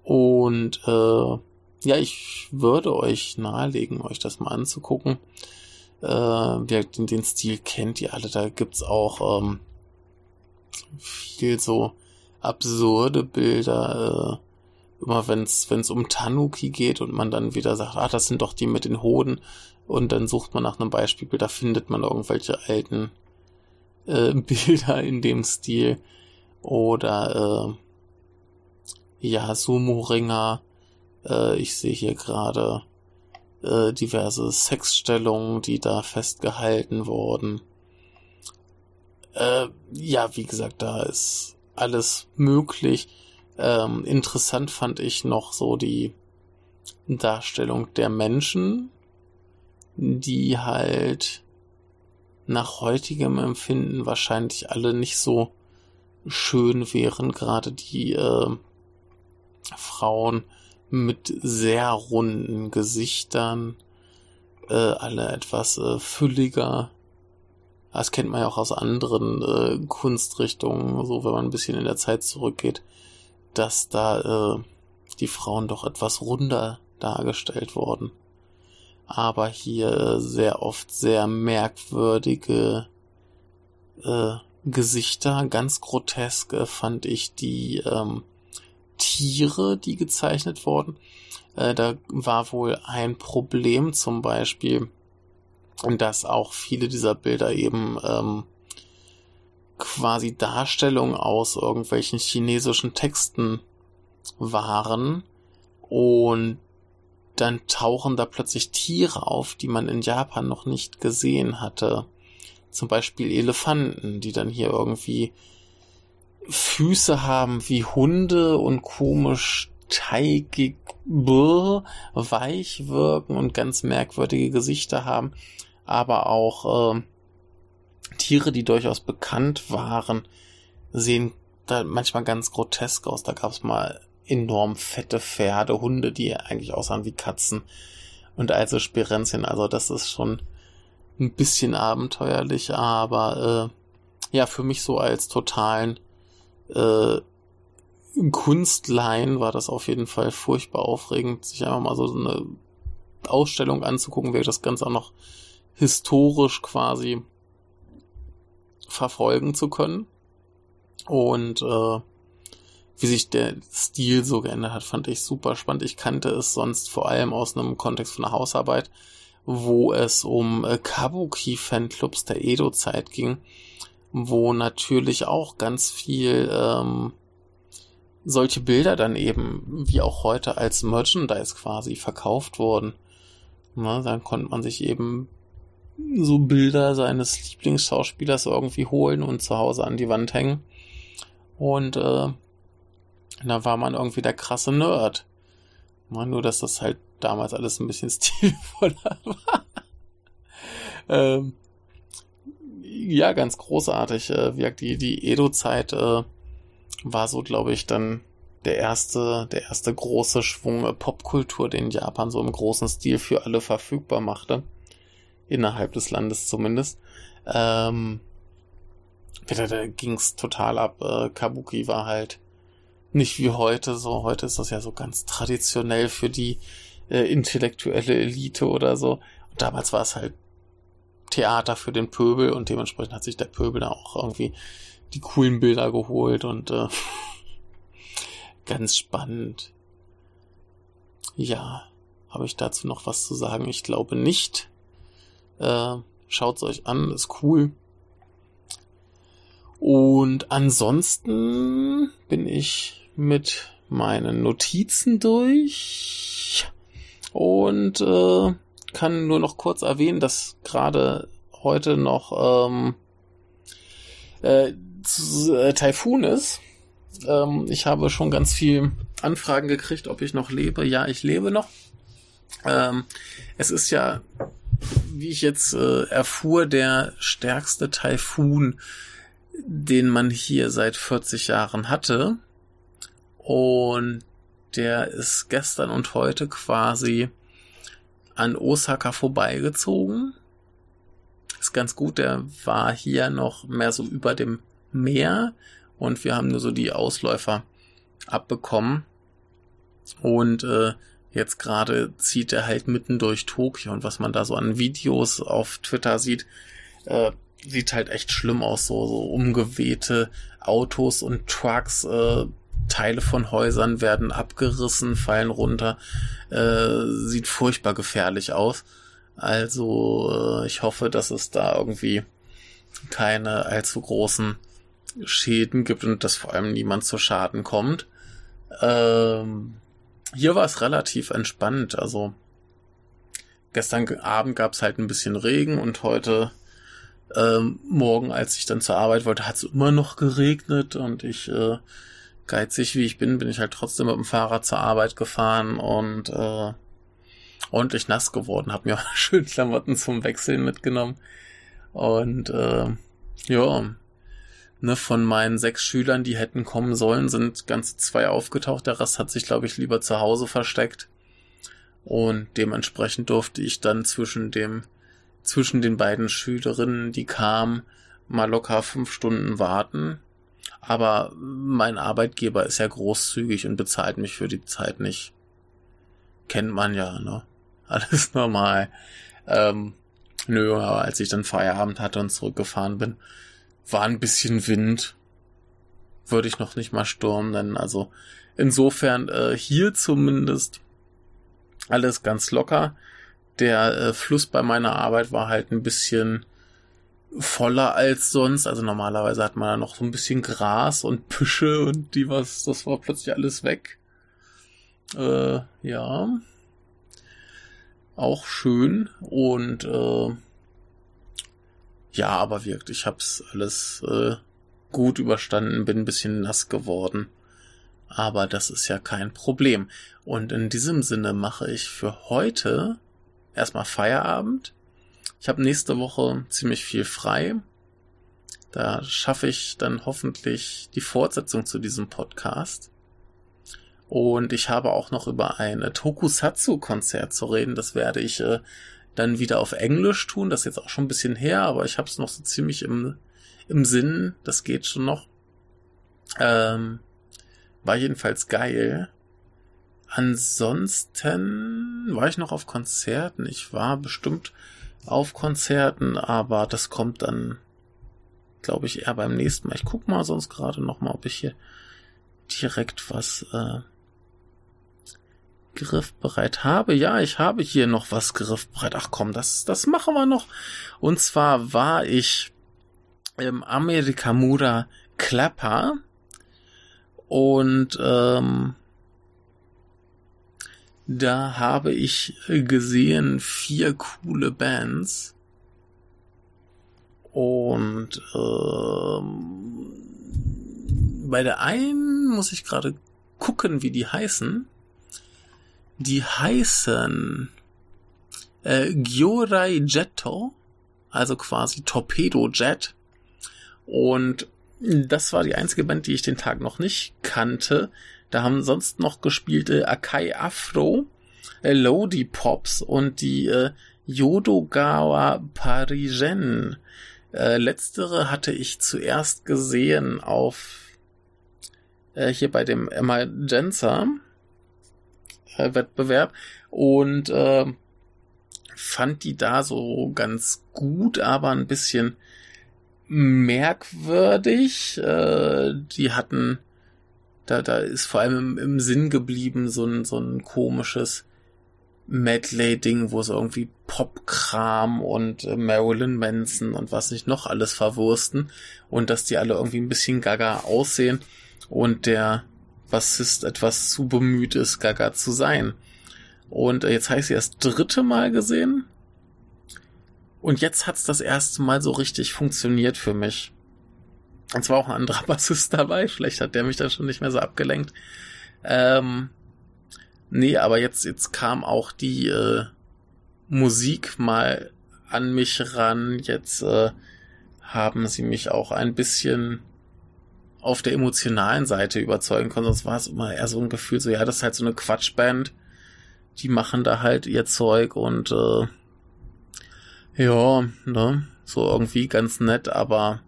Und ja, ich würde euch nahelegen, euch das mal anzugucken. Den Stil kennt ihr alle. Da gibt's auch viel so absurde Bilder. Immer wenn es um Tanuki geht und man dann wieder sagt, das sind doch die mit den Hoden, und dann sucht man nach einem Beispielbild, da findet man irgendwelche alten Bilder in dem Stil. Oder ja, Sumo-Ringer. Ich sehe hier gerade diverse Sexstellungen, die da festgehalten wurden. Ja, wie gesagt, da ist alles möglich. Interessant fand ich noch so die Darstellung der Menschen, die halt nach heutigem Empfinden wahrscheinlich alle nicht so schön wären, gerade die Frauen mit sehr runden Gesichtern, alle etwas fülliger. Das kennt man ja auch aus anderen Kunstrichtungen, so wenn man ein bisschen in der Zeit zurückgeht, dass da die Frauen doch etwas runder dargestellt wurden. Aber hier sehr oft sehr merkwürdige Gesichter, ganz grotesk fand ich die Tiere, die gezeichnet wurden. Da war wohl ein Problem zum Beispiel, dass auch viele dieser Bilder eben quasi Darstellungen aus irgendwelchen chinesischen Texten waren, und dann tauchen da plötzlich Tiere auf, die man in Japan noch nicht gesehen hatte. Zum Beispiel Elefanten, die dann hier irgendwie Füße haben wie Hunde und komisch teigig, weich wirken und ganz merkwürdige Gesichter haben, aber auch Tiere, die durchaus bekannt waren, sehen da manchmal ganz grotesk aus. Da gab es mal enorm fette Pferde, Hunde, die eigentlich aussahen wie Katzen und also Sperenzien. Also das ist schon ein bisschen abenteuerlich, aber ja, für mich so als totalen Kunstlein war das auf jeden Fall furchtbar aufregend, sich einfach mal so eine Ausstellung anzugucken, wie das Ganze auch noch historisch quasi verfolgen zu können. Und wie sich der Stil so geändert hat, fand ich super spannend. Ich kannte es sonst vor allem aus einem Kontext von einer Hausarbeit, wo es um Kabuki-Fanclubs der Edo-Zeit ging, wo natürlich auch ganz viel solche Bilder dann eben, wie auch heute, als Merchandise quasi verkauft wurden. Na, dann konnte man sich eben so Bilder seines Lieblingsschauspielers irgendwie holen und zu Hause an die Wand hängen. Und da war man irgendwie der krasse Nerd. Nur, dass das halt damals alles ein bisschen stilvoller war. ja, ganz großartig. Die Edo-Zeit war so, glaube ich, dann der erste große Schwung Popkultur, den Japan so im großen Stil für alle verfügbar machte. Innerhalb des Landes zumindest. Da ging's total ab. Kabuki war halt nicht wie heute so. Heute ist das ja so ganz traditionell für die intellektuelle Elite oder so. Und damals war es halt Theater für den Pöbel und dementsprechend hat sich der Pöbel da auch irgendwie die coolen Bilder geholt und ganz spannend. Ja, habe ich dazu noch was zu sagen? Ich glaube nicht. Schaut's euch an, ist cool. Und ansonsten bin ich mit meinen Notizen durch und kann nur noch kurz erwähnen, dass gerade heute noch Taifun ist. Ich habe schon ganz viel Anfragen gekriegt, ob ich noch lebe. Ja, ich lebe noch. Es ist ja, wie ich jetzt erfuhr, der stärkste Taifun, den man hier seit 40 Jahren hatte. Und der ist gestern und heute quasi an Osaka vorbeigezogen. Ist ganz gut, der war hier noch mehr so über dem Meer und wir haben nur so die Ausläufer abbekommen. Und jetzt gerade zieht er halt mitten durch Tokio und was man da so an Videos auf Twitter sieht, sieht halt echt schlimm aus, so umgewehte Autos und Trucks, Teile von Häusern werden abgerissen, fallen runter, sieht furchtbar gefährlich aus. Also ich hoffe, dass es da irgendwie keine allzu großen Schäden gibt und dass vor allem niemand zu Schaden kommt. Hier war es relativ entspannt, also gestern Abend gab es halt ein bisschen Regen und heute morgen, als ich dann zur Arbeit wollte, hat es immer noch geregnet und ich, geizig wie ich bin, bin ich halt trotzdem mit dem Fahrrad zur Arbeit gefahren und ordentlich nass geworden, habe mir auch schön Klamotten zum Wechseln mitgenommen und von meinen 6 Schülern, die hätten kommen sollen, sind ganze 2 aufgetaucht, der Rest hat sich, glaube ich, lieber zu Hause versteckt und dementsprechend durfte ich dann zwischen den beiden Schülerinnen, die kamen, mal locker 5 Stunden warten. Aber mein Arbeitgeber ist ja großzügig und bezahlt mich für die Zeit nicht. Kennt man ja, ne? Alles normal. Aber als ich dann Feierabend hatte und zurückgefahren bin, war ein bisschen Wind. Würde ich noch nicht mal Sturm nennen. Also insofern hier zumindest alles ganz locker. Der Fluss bei meiner Arbeit war halt ein bisschen voller als sonst, also normalerweise hat man da noch so ein bisschen Gras und Büsche und das war plötzlich alles weg. Auch schön und aber wirklich, ich hab's alles gut überstanden, bin ein bisschen nass geworden, aber das ist ja kein Problem. Und in diesem Sinne mache ich für heute erstmal Feierabend. Ich habe nächste Woche ziemlich viel frei. Da schaffe ich dann hoffentlich die Fortsetzung zu diesem Podcast. Und ich habe auch noch über ein Tokusatsu-Konzert zu reden. Das werde ich dann wieder auf Englisch tun. Das ist jetzt auch schon ein bisschen her, aber ich habe es noch so ziemlich im Sinn. Das geht schon noch. War jedenfalls geil. Ansonsten war ich noch auf Konzerten. Ich war bestimmt auf Konzerten, aber das kommt dann, glaube ich, eher beim nächsten Mal. Ich gucke mal sonst gerade nochmal, ob ich hier direkt was griffbereit habe. Ja, ich habe hier noch was griffbereit. Ach komm, das machen wir noch. Und zwar war ich im Amerikamura Clapper und da habe ich gesehen 4 coole Bands und bei der einen muss ich gerade gucken, wie die heißen. Die heißen Gyorai Jetto also quasi Torpedo-Jet. Und das war die einzige Band, die ich den Tag noch nicht kannte. Da haben sonst noch gespielt Akai Afro, Lodi Pops und die Yodogawa Parisienne. Letztere hatte ich zuerst gesehen auf hier bei dem Emergenza Wettbewerb und fand die da so ganz gut, aber ein bisschen merkwürdig. Die hatten, da ist vor allem im Sinn geblieben so ein komisches Medley-Ding, wo es irgendwie Popkram und Marilyn Manson und was nicht noch alles verwursten und dass die alle irgendwie ein bisschen gaga aussehen und der Bassist etwas zu bemüht ist, gaga zu sein. Und jetzt habe ich sie das 3. Mal gesehen und jetzt hat's das 1. Mal so richtig funktioniert für mich. Und zwar auch ein anderer Bassist dabei, vielleicht hat der mich dann schon nicht mehr so abgelenkt. Nee, aber jetzt kam auch die Musik mal an mich ran. Jetzt haben sie mich auch ein bisschen auf der emotionalen Seite überzeugen können. Sonst war es immer eher so ein Gefühl, so ja, das ist halt so eine Quatschband. Die machen da halt ihr Zeug und ja, ne, so irgendwie ganz nett, aber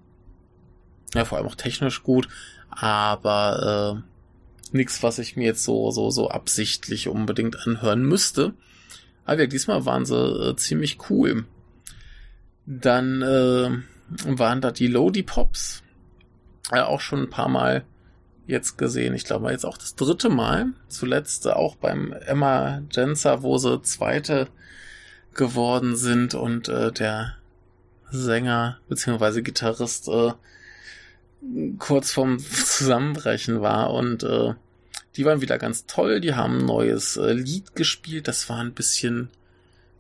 ja, vor allem auch technisch gut, aber nichts, was ich mir jetzt so absichtlich unbedingt anhören müsste. Aber ja, diesmal waren sie ziemlich cool. Dann waren da die Lodi Pops. Auch schon ein paar Mal jetzt gesehen. Ich glaube, jetzt auch das 3. Mal. Zuletzt auch beim Emergenza, wo sie 2. geworden sind. Und der Sänger bzw. Gitarrist kurz vorm Zusammenbrechen war und die waren wieder ganz toll, die haben ein neues Lied gespielt, das war ein bisschen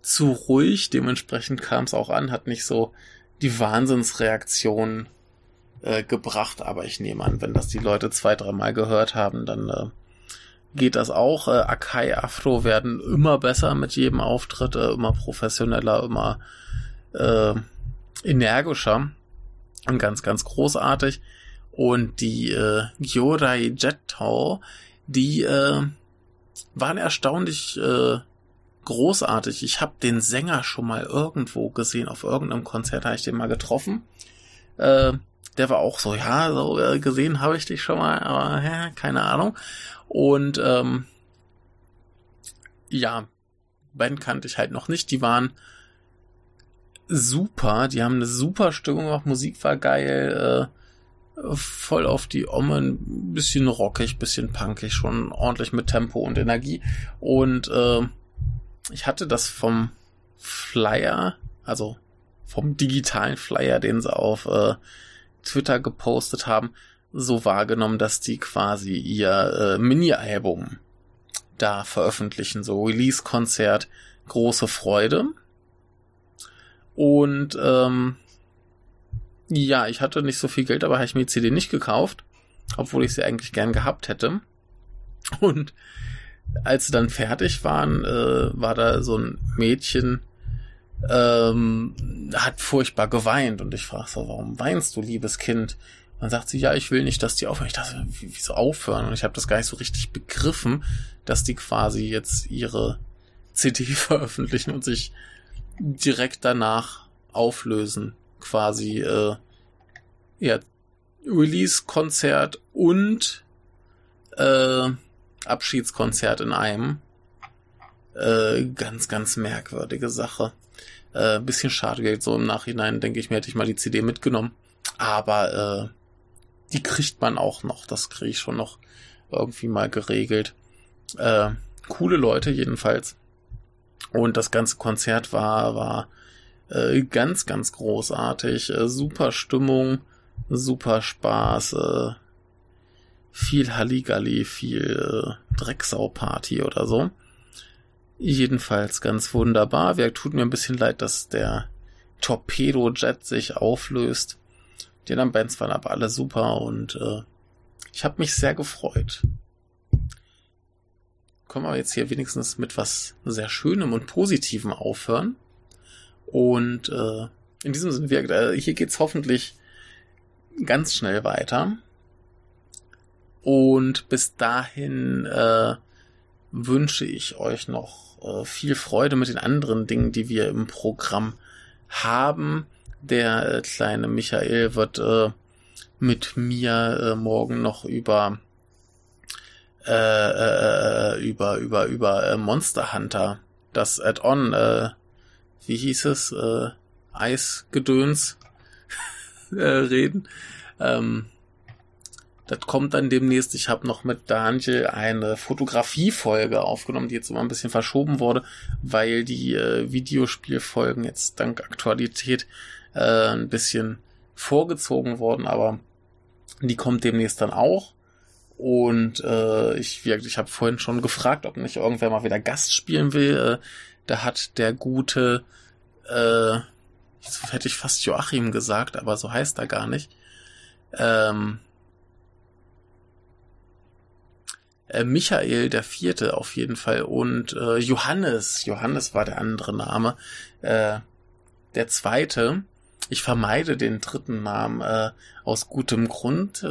zu ruhig, dementsprechend kam es auch an, hat nicht so die Wahnsinnsreaktion gebracht, aber ich nehme an, wenn das die Leute 2-3 Mal gehört haben, dann geht das auch. Akai Afro werden immer besser mit jedem Auftritt, immer professioneller, immer energischer. Und ganz, ganz großartig. Und die Gyorai Jetto, die waren erstaunlich großartig. Ich habe den Sänger schon mal irgendwo gesehen. Auf irgendeinem Konzert habe ich den mal getroffen. Der war auch so, ja, so gesehen habe ich dich schon mal, aber ja, keine Ahnung. Und ja, Band kannte ich halt noch nicht. Die waren super, die haben eine super Stimmung gemacht, Musik war geil, voll auf die Omme, ein bisschen rockig, bisschen punkig, schon ordentlich mit Tempo und Energie und ich hatte das vom Flyer, also vom digitalen Flyer, den sie auf Twitter gepostet haben, so wahrgenommen, dass die quasi ihr Mini-Album da veröffentlichen, so Release-Konzert, große Freude. Und ja, ich hatte nicht so viel Geld, aber habe ich mir die CD nicht gekauft, obwohl ich sie eigentlich gern gehabt hätte. Und als sie dann fertig waren, war da so ein Mädchen, hat furchtbar geweint. Und ich frage so, warum weinst du, liebes Kind? Und dann sagt sie, ja, ich will nicht, dass die aufhören. Ich dachte, wieso aufhören? Und ich habe das gar nicht so richtig begriffen, dass die quasi jetzt ihre CD veröffentlichen und sich direkt danach auflösen, quasi ja, Release-Konzert und Abschiedskonzert in einem. Ganz, ganz merkwürdige Sache. Bisschen schade Geld, so im Nachhinein denke ich mir, hätte ich mal die CD mitgenommen, aber die kriegt man auch noch, das kriege ich schon noch irgendwie mal geregelt. Coole Leute jedenfalls. Und das ganze Konzert war ganz, ganz großartig. Super Stimmung, super Spaß, viel Halligalli, viel Drecksau-Party oder so. Jedenfalls ganz wunderbar. Tut mir ein bisschen leid, dass der Torpedo-Jet sich auflöst. Die anderen Bands waren aber alle super und ich habe mich sehr gefreut. Können wir jetzt hier wenigstens mit was sehr Schönem und Positivem aufhören. Und In diesem Sinne, hier geht's hoffentlich ganz schnell weiter. Und bis dahin wünsche ich euch noch viel Freude mit den anderen Dingen, die wir im Programm haben. Der kleine Michael wird mit mir morgen noch über Monster Hunter, das Add-on, wie hieß es, Eisgedöns reden. Das kommt dann demnächst. Ich habe noch mit Daniel eine Fotografiefolge aufgenommen, die jetzt immer ein bisschen verschoben wurde, weil die Videospielfolgen jetzt dank Aktualität ein bisschen vorgezogen wurden, aber die kommt demnächst dann auch. Und ich habe vorhin schon gefragt, ob nicht irgendwer mal wieder Gast spielen will. Da hat der gute, jetzt hätte ich fast Joachim gesagt, aber so heißt er gar nicht, Michael der Vierte auf jeden Fall und Johannes war der andere Name, der Zweite. Ich vermeide den dritten Namen aus gutem Grund.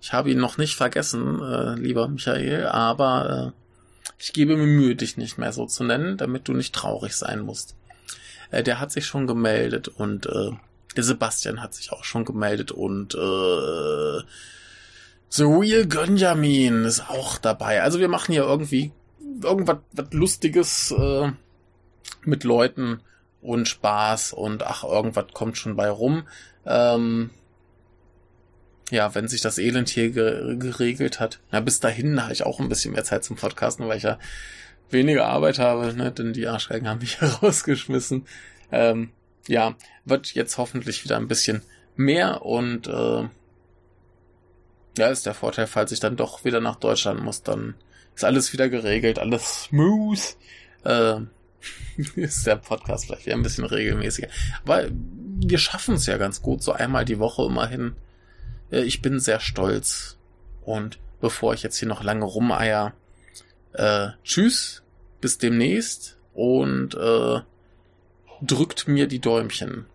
Ich habe ihn noch nicht vergessen, lieber Michael, aber ich gebe mir Mühe, dich nicht mehr so zu nennen, damit du nicht traurig sein musst. Der hat sich schon gemeldet und der Sebastian hat sich auch schon gemeldet und The Real Benjamin ist auch dabei. Also wir machen hier irgendwas Lustiges mit Leuten und Spaß und irgendwas kommt schon bei rum. Ja, wenn sich das Elend hier geregelt hat. Na, bis dahin habe ich auch ein bisschen mehr Zeit zum Podcasten, weil ich ja weniger Arbeit habe, ne? Denn die Arschgeigen haben mich rausgeschmissen. Ja, wird jetzt hoffentlich wieder ein bisschen mehr und ja, ist der Vorteil, falls ich dann doch wieder nach Deutschland muss, dann ist alles wieder geregelt, alles smooth. Ist der Podcast vielleicht wieder ein bisschen regelmäßiger. Aber wir schaffen es ja ganz gut, so einmal die Woche immerhin. Ich bin sehr stolz. Und bevor ich jetzt hier noch lange rumeier, tschüss, bis demnächst und drückt mir die Däumchen.